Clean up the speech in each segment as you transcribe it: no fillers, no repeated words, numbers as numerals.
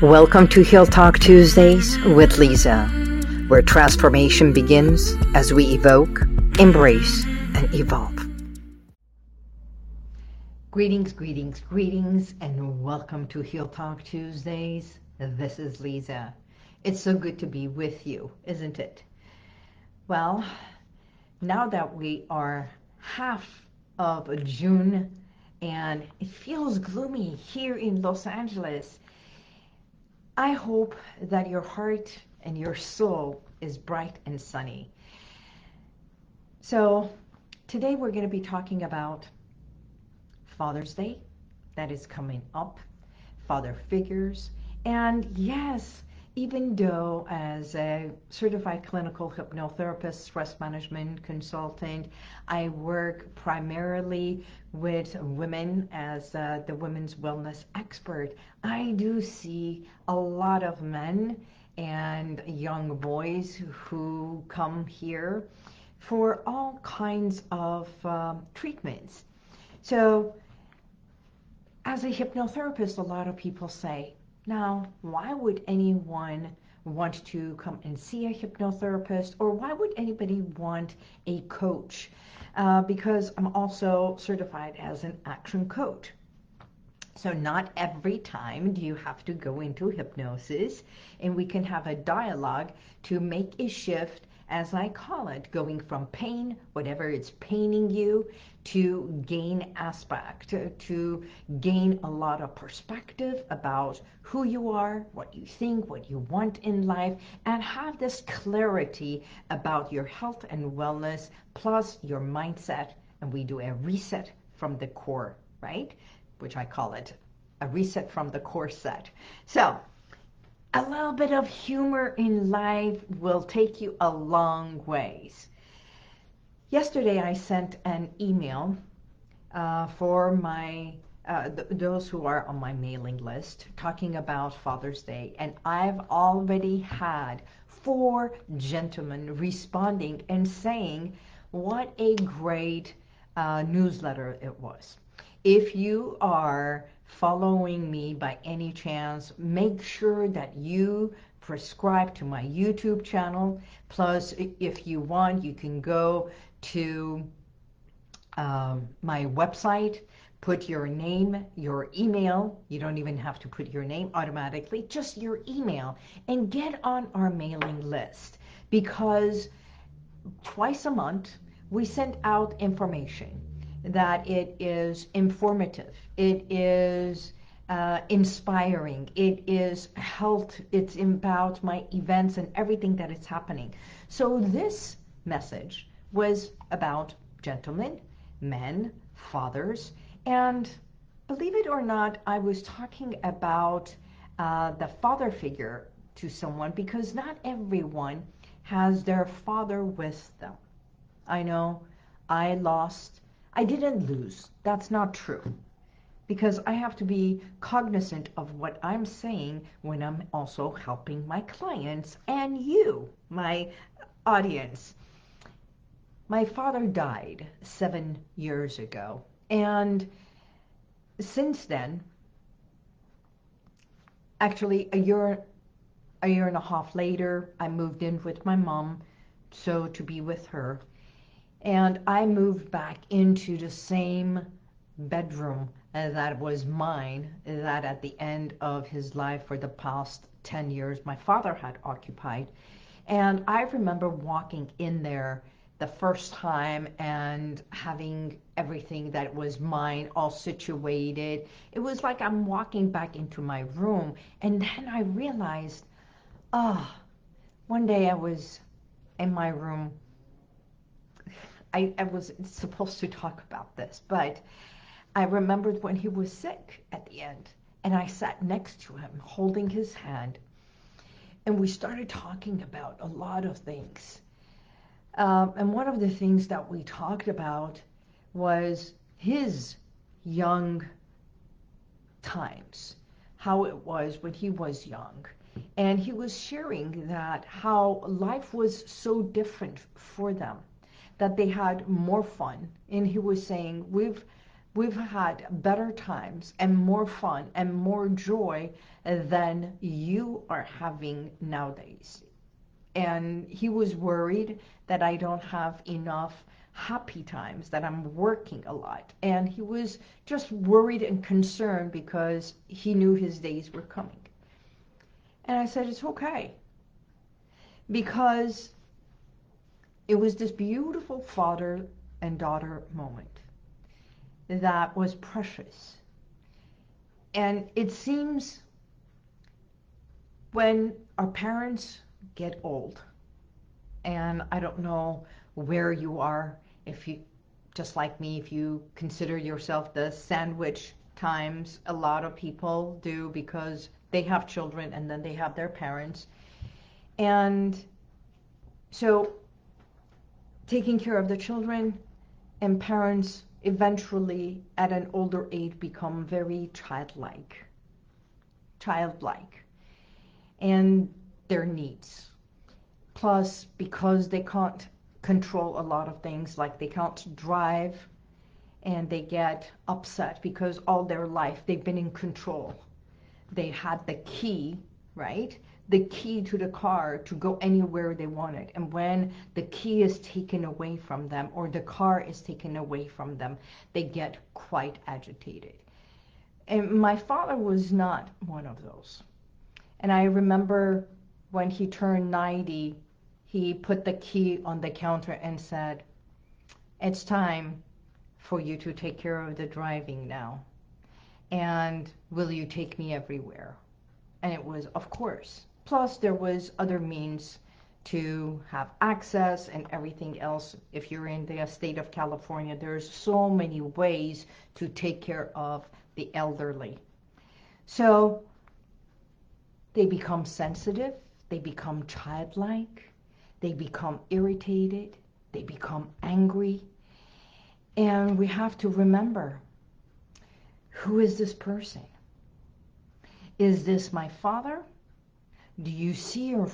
Welcome to Heal Talk Tuesdays with Lisa, where transformation begins as we evoke, embrace, and evolve. Greetings, and welcome to Heal Talk Tuesdays. This is Lisa. It's so good to be with you, isn't it? Well, now that we are half of June, and it feels gloomy here in Los Angeles, I hope that your heart and your soul is bright and sunny. So today we're going to be talking about Father's Day that is coming up, father figures, and yes, even though as a certified clinical hypnotherapist, stress management consultant, I work primarily with women as the women's wellness expert, I do see a lot of men and young boys who come here for all kinds of treatments. So as a hypnotherapist, a lot of people say, now, why would anyone want to come and see a hypnotherapist, or why would anybody want a coach? Because I'm also certified as an action coach. So not every time do you have to go into hypnosis, and we can have a dialogue to make a shift, as I call it, going from pain, whatever it's paining you, to gain aspect, to gain a lot of perspective about who you are, what you think, what you want in life, and have this clarity about your health and wellness, plus your mindset. And we do a reset from the core, right? Which I call it a reset from the core set. So a little bit of humor in life will take you a long ways. Yesterday I sent an email for my those who are on my mailing list, talking about Father's Day, and I've already had 4 gentlemen responding and saying what a great newsletter it was. If you are following me by any chance, make sure that you subscribe to my YouTube channel. Plus, if you want, you can go to my website, put your name, your email. You don't even have to put your name automatically, just your email, and get on our mailing list, because twice a month we send out information that it is informative, it is inspiring, it is health, it's about my events and everything that is happening. So this message was about gentlemen, men, fathers, and believe it or not, I was talking about the father figure to someone, because not everyone has their father with them. I know I didn't lose. That's not true, because I have to be cognizant of what I'm saying when I'm also helping my clients and you, my audience. My father died 7 years ago, and since then, actually a year and a half later, I moved in with my mom, so to be with her. And I moved back into the same bedroom that was mine, that at the end of his life for the past 10 years my father had occupied. And I remember walking in there the first time and having everything that was mine all situated. It was like I'm walking back into my room, and then I realized, one day I was in my room. I was supposed to talk about this, but I remembered when he was sick at the end, and I sat next to him holding his hand, and we started talking about a lot of things. And one of the things that we talked about was his young times, how it was when he was young. And he was sharing that how life was so different for them, that they had more fun. And he was saying, we've we've had better times and more fun and more joy than you are having nowadays. And he was worried that I don't have enough happy times, that I'm working a lot. And he was just worried and concerned because he knew his days were coming. And I said, it's okay. Because it was this beautiful father and daughter moment that was precious. And it seems when our parents get old, and I don't know where you are, if you just like me, if you consider yourself the sandwich times a lot of people do, because they have children and then they have their parents. And so taking care of the children, and parents eventually at an older age become very childlike and their needs. Plus, because they can't control a lot of things, like they can't drive, and they get upset because all their life they've been in control. They had the key, right? The key to the car to go anywhere they wanted. And when the key is taken away from them, or the car is taken away from them, they get quite agitated. And my father was not one of those. And I remember when he turned 90, he put the key on the counter and said, it's time for you to take care of the driving now. And will you take me everywhere? And it was, of course. Plus, there was other means to have access and everything else. If you're in the state of California, there's so many ways to take care of the elderly. So they become sensitive, they become childlike, they become irritated, they become angry. And we have to remember, who is this person? Is this my father? Do you see your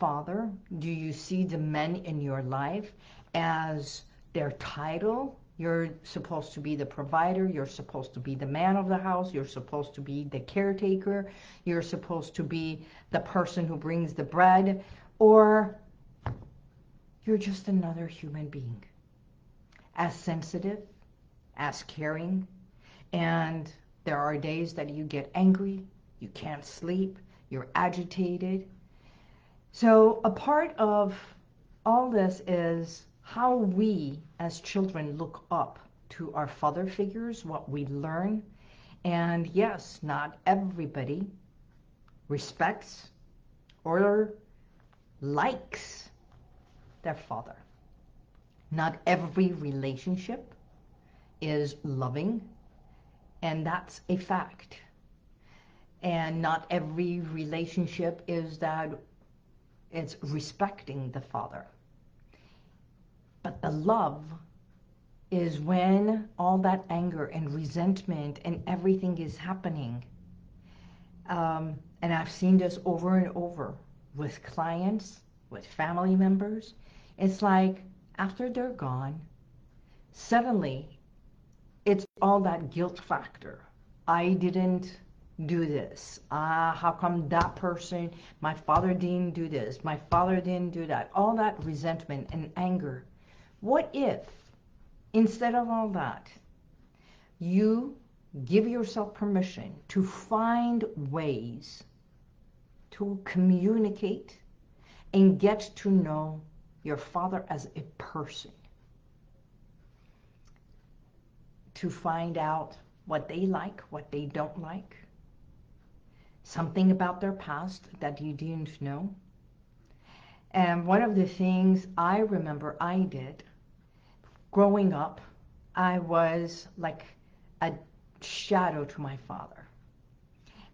father? Do you see the men in your life as their title? You're supposed to be the provider. You're supposed to be the man of the house. You're supposed to be the caretaker. You're supposed to be the person who brings the bread. Or you're just another human being, as sensitive, as caring. And there are days that you get angry, you can't sleep, you're agitated. So a part of all this is how we as children look up to our father figures, what we learn. And yes, not everybody respects or likes their father. Not every relationship is loving, and that's a fact. And not every relationship is that it's respecting the father. But the love is when all that anger and resentment and everything is happening. And I've seen this over and over with clients, with family members. It's like after they're gone, suddenly it's all that guilt factor. I didn't do this. How come that person, my father didn't do this, my father didn't do that. All that resentment and anger. What if, instead of all that, you give yourself permission to find ways to communicate and get to know your father as a person, to find out what they like, what they don't like, something about their past that you didn't know. And one of the things I remember I did growing up, I was like a shadow to my father.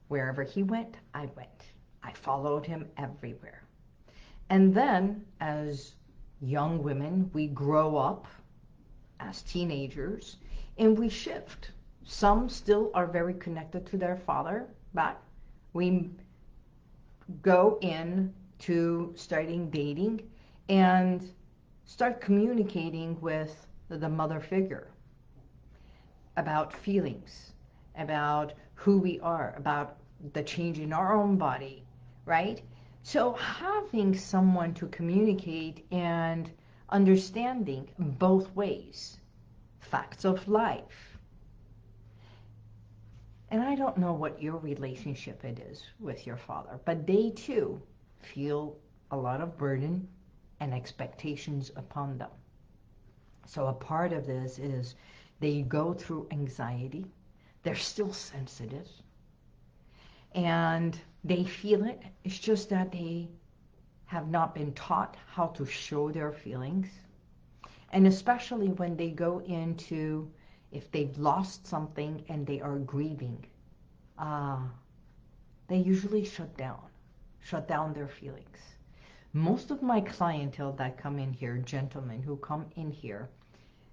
Wherever he went. I followed him everywhere. And then as young women, we grow up as teenagers and we shift. Some still are very connected to their father, but we go in to starting dating and start communicating with the mother figure. about feelings, about who we are, about the change in our own body, right? So having someone to communicate and understanding both ways, facts of life. And I don't know what your relationship it is with your father, but they too feel a lot of burden and expectations upon them. So a part of this is they go through anxiety. They're still sensitive and they feel it. It's just that they have not been taught how to show their feelings. And especially when they go into, if they've lost something and they are grieving, they usually shut down their feelings. Most of my clientele that come in here, gentlemen who come in here,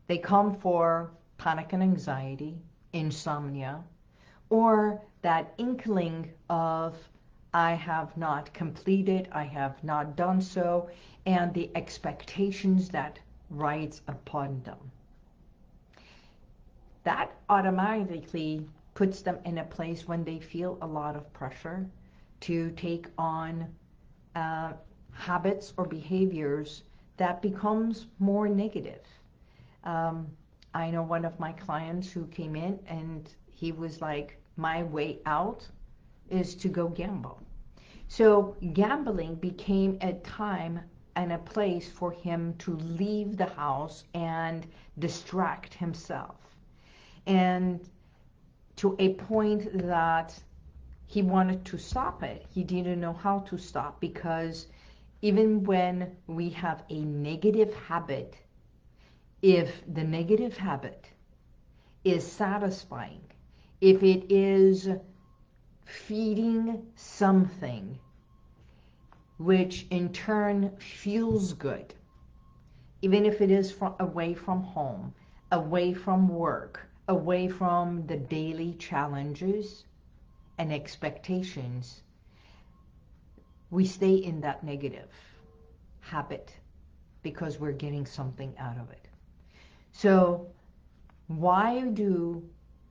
they come for panic and anxiety, insomnia, or that inkling of I have not completed, I have not done so, and the expectations that rides upon them. That automatically puts them in a place when they feel a lot of pressure to take on habits or behaviors that becomes more negative. I know one of my clients who came in and he was like, my way out is to go gamble. So gambling became a time and a place for him to leave the house and distract himself. And to a point that he wanted to stop it. He didn't know how to stop, because even when we have a negative habit, if the negative habit is satisfying, if it is feeding something which in turn feels good, even if it is from, away from home, away from work, away from the daily challenges and expectations, we stay in that negative habit because we're getting something out of it. So why do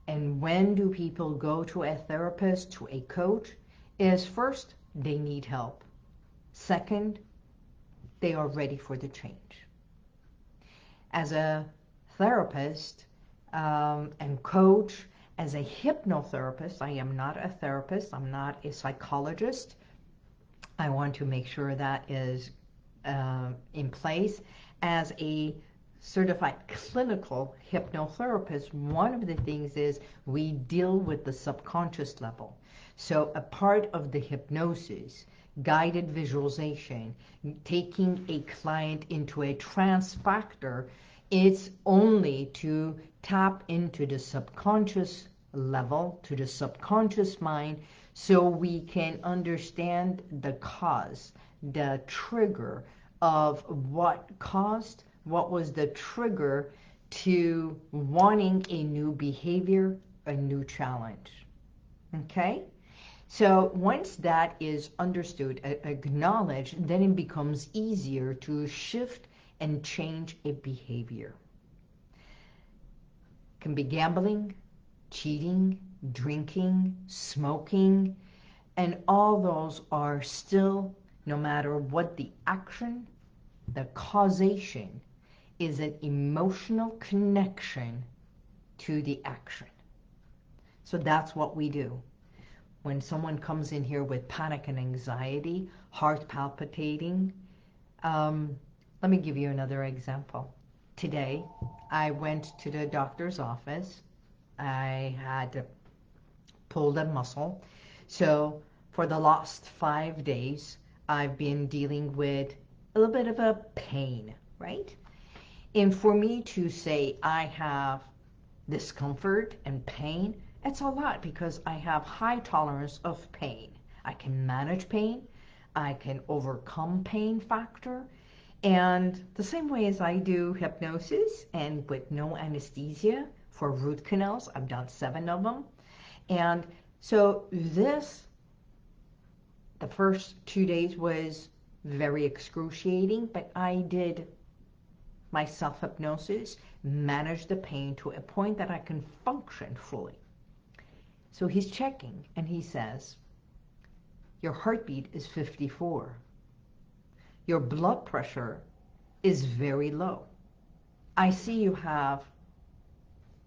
and when do people go to a therapist, to a coach? Is first, they need help. Second, they are ready for the change. As a therapist and coach, as a hypnotherapist, I am not a therapist, I'm not a psychologist. I want to make sure that is in place. As a certified clinical hypnotherapist, one of the things is we deal with the subconscious level. So a part of the hypnosis, guided visualization, taking a client into a trance factor, it's only to tap into the subconscious level, to the subconscious mind, so we can understand the cause, the trigger of what caused, what was the trigger to wanting a new behavior, a new challenge. Okay? So once that is understood, acknowledged, then it becomes easier to shift and change a behavior. It can be gambling, cheating, drinking, smoking, and all those are still, no matter what the action, the causation is an emotional connection to the action. So that's what we do. When someone comes in here with panic and anxiety, heart palpitating, let me give you another example. Today, I went to the doctor's office. I had pulled a muscle. So for the last 5 days, I've been dealing with a little bit of a pain, right? And for me to say I have discomfort and pain, it's a lot, because I have high tolerance of pain. I can manage pain. I can overcome pain factor. And the same way as I do hypnosis and with no anesthesia for root canals, I've done 7 of them. And so this, the first 2 days was very excruciating, but I did my self-hypnosis, manage the pain to a point that I can function fully. So he's checking and he says, your heartbeat is 54. Your blood pressure is very low. I see you have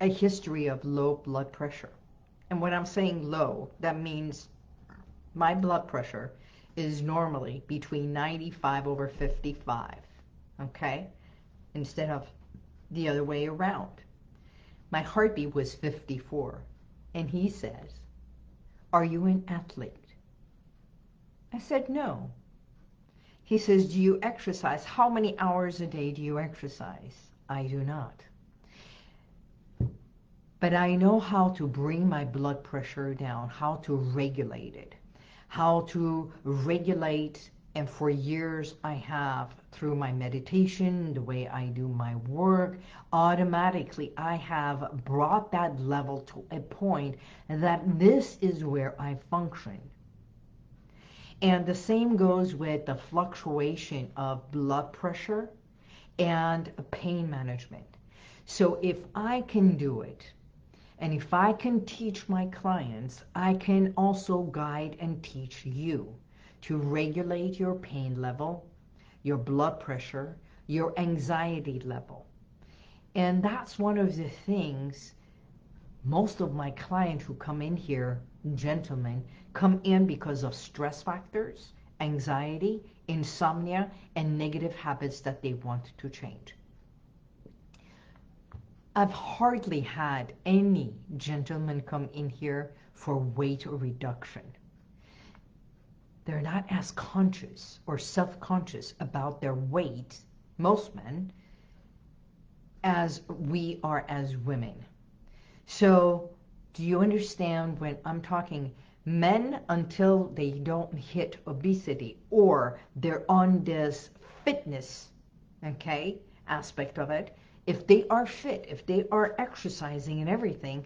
a history of low blood pressure. And when I'm saying low, that means my blood pressure is normally between 95/55, okay? Instead of the other way around. My heartbeat was 54. And he says, are you an athlete? I said, no. He says, do you exercise? How many hours a day do you exercise? I do not. But I know how to bring my blood pressure down, how to regulate it, how to regulate. And for years I have, through my meditation, the way I do my work, automatically I have brought that level to a point that this is where I function. And the same goes with the fluctuation of blood pressure and pain management. So if I can do it, and if I can teach my clients, I can also guide and teach you to regulate your pain level, your blood pressure, your anxiety level. And that's one of the things most of my clients who come in here, gentlemen, come in because of stress factors, anxiety, insomnia, and negative habits that they want to change. I've hardly had any gentlemen come in here for weight reduction. They're not as conscious or self-conscious about their weight, most men, as we are as women. So do you understand when I'm talking men, until they don't hit obesity or they're on this fitness, okay, aspect of it, if they are fit, if they are exercising and everything,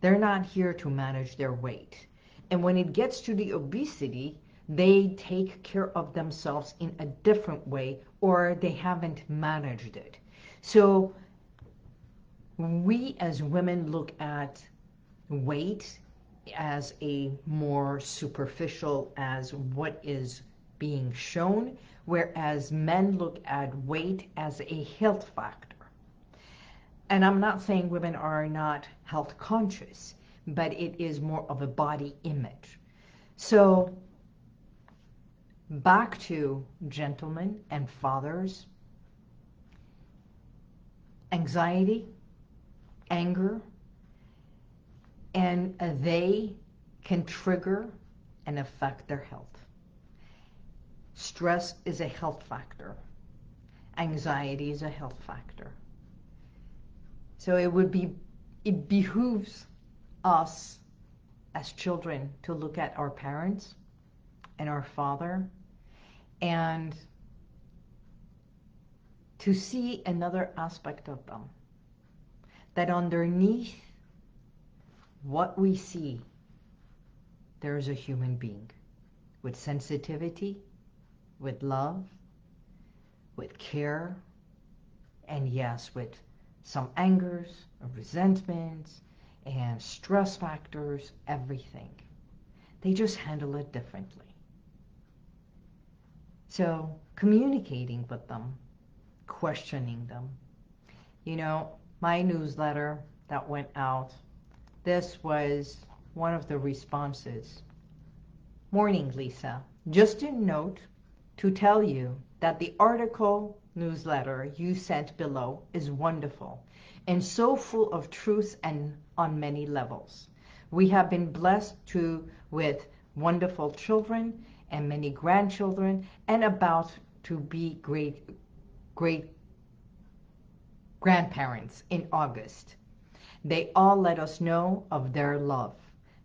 they're not here to manage their weight. And when it gets to the obesity, they take care of themselves in a different way, or they haven't managed it. So we as women look at weight as a more superficial, as what is being shown, whereas men look at weight as a health factor. And I'm not saying women are not health conscious, but it is more of a body image. So back to gentlemen and fathers, anxiety, anger, and they can trigger and affect their health. Stress is a health factor. Anxiety is a health factor. So it behooves us as children to look at our parents and our father, and to see another aspect of them, that underneath what we see, there is a human being with sensitivity, with love, with care, and yes, with some angers, resentments, and stress factors, everything. They just handle it differently. So communicating with them, questioning them. You know, my newsletter that went out, this was one of the responses. Morning, Lisa. Just a note to tell you that the article newsletter you sent below is wonderful and so full of truth and on many levels. We have been blessed with wonderful children and many grandchildren, and about to be great grandparents in August. They all let us know of their love.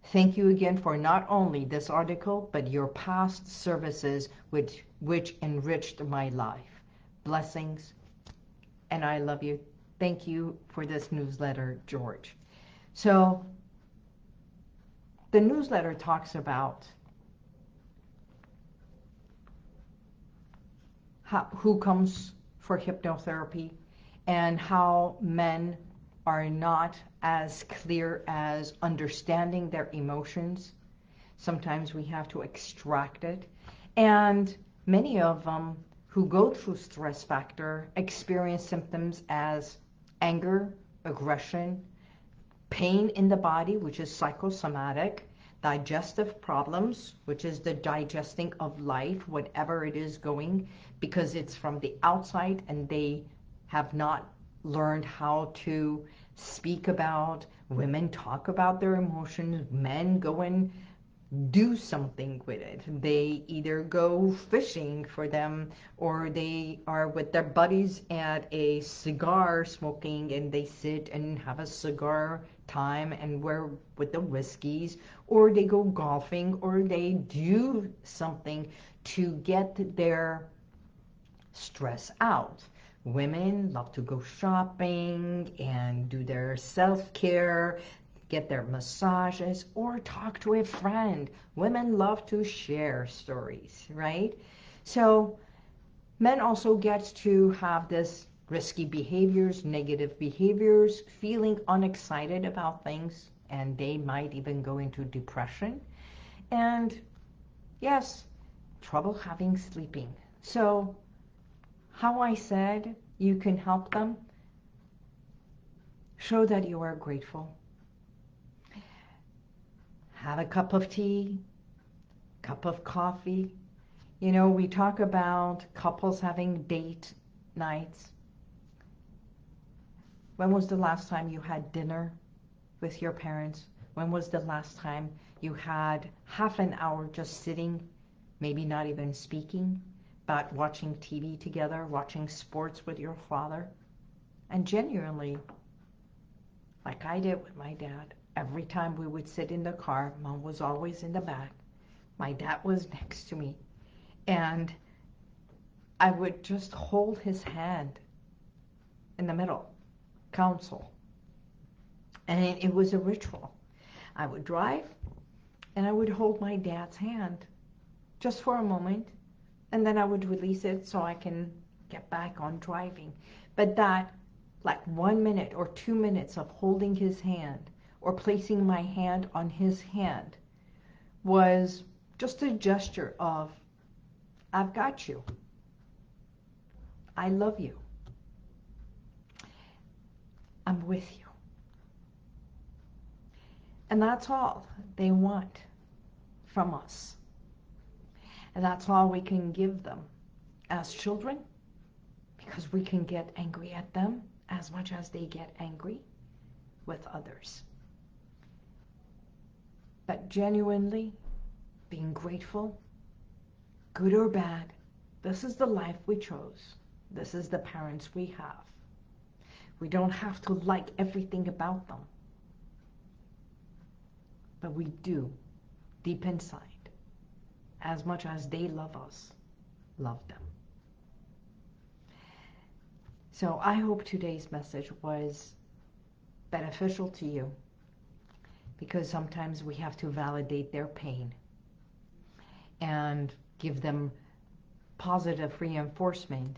Thank you again for not only this article, but your past services which enriched my life. Blessings, and I love you. Thank you for this newsletter, George. So the newsletter talks about who comes for hypnotherapy and how men are not as clear as understanding their emotions. Sometimes we have to extract it. And many of them who go through stress factor experience symptoms as anger, aggression, pain in the body, which is psychosomatic, digestive problems, which is the digesting of life, whatever it is going, because it's from the outside and they have not learned how to speak about. Women talk about their emotions, men go and do something with it. They either go fishing for them, or they are with their buddies at a cigar smoking and they sit and have a cigar time and we're with the whiskeys, or they go golfing, or they do something to get their stress out. Women love to go shopping and do their self-care, get their massages, or talk to a friend. Women love to share stories, right? So men also get to have this risky behaviors, negative behaviors, feeling unexcited about things, and they might even go into depression. And yes, trouble having sleeping. So how I said you can help them, show that you are grateful. Have a cup of tea, cup of coffee. You know, we talk about couples having date nights. When was the last time you had dinner with your parents? When was the last time you had half an hour just sitting, maybe not even speaking, but watching TV together, watching sports with your father? And genuinely, like I did with my dad, every time we would sit in the car, Mom was always in the back. My dad was next to me. And I would just hold his hand in the middle, counsel. And it was a ritual. I would drive and I would hold my dad's hand just for a moment. And then I would release it so I can get back on driving. But that, like 1 minute or 2 minutes of holding his hand, or placing my hand on his hand, was just a gesture of, I've got you. I love you. I'm with you. And that's all they want from us. And that's all we can give them as children, because we can get angry at them as much as they get angry with others. But genuinely being grateful, good or bad, this is the life we chose. This is the parents we have. We don't have to like everything about them. But we do, deep inside, as much as they love us, love them. So I hope today's message was beneficial to you, because sometimes we have to validate their pain and give them positive reinforcement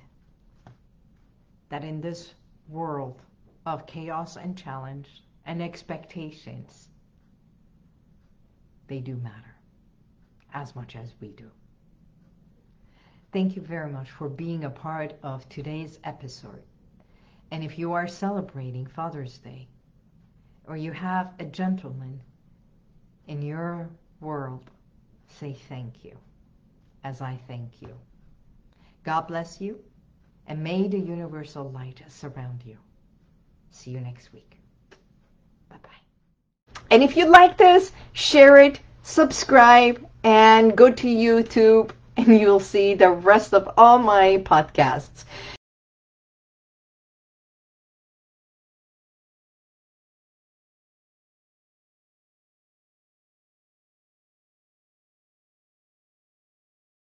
that in this world of chaos and challenge and expectations, they do matter as much as we do. Thank you very much for being a part of today's episode. And if you are celebrating Father's Day, or you have a gentleman in your world, say thank you, as I thank you. God bless you, and may the universal light surround you. See you next week. Bye-bye. And if you like this, share it, subscribe, and go to YouTube, and you'll see the rest of all my podcasts.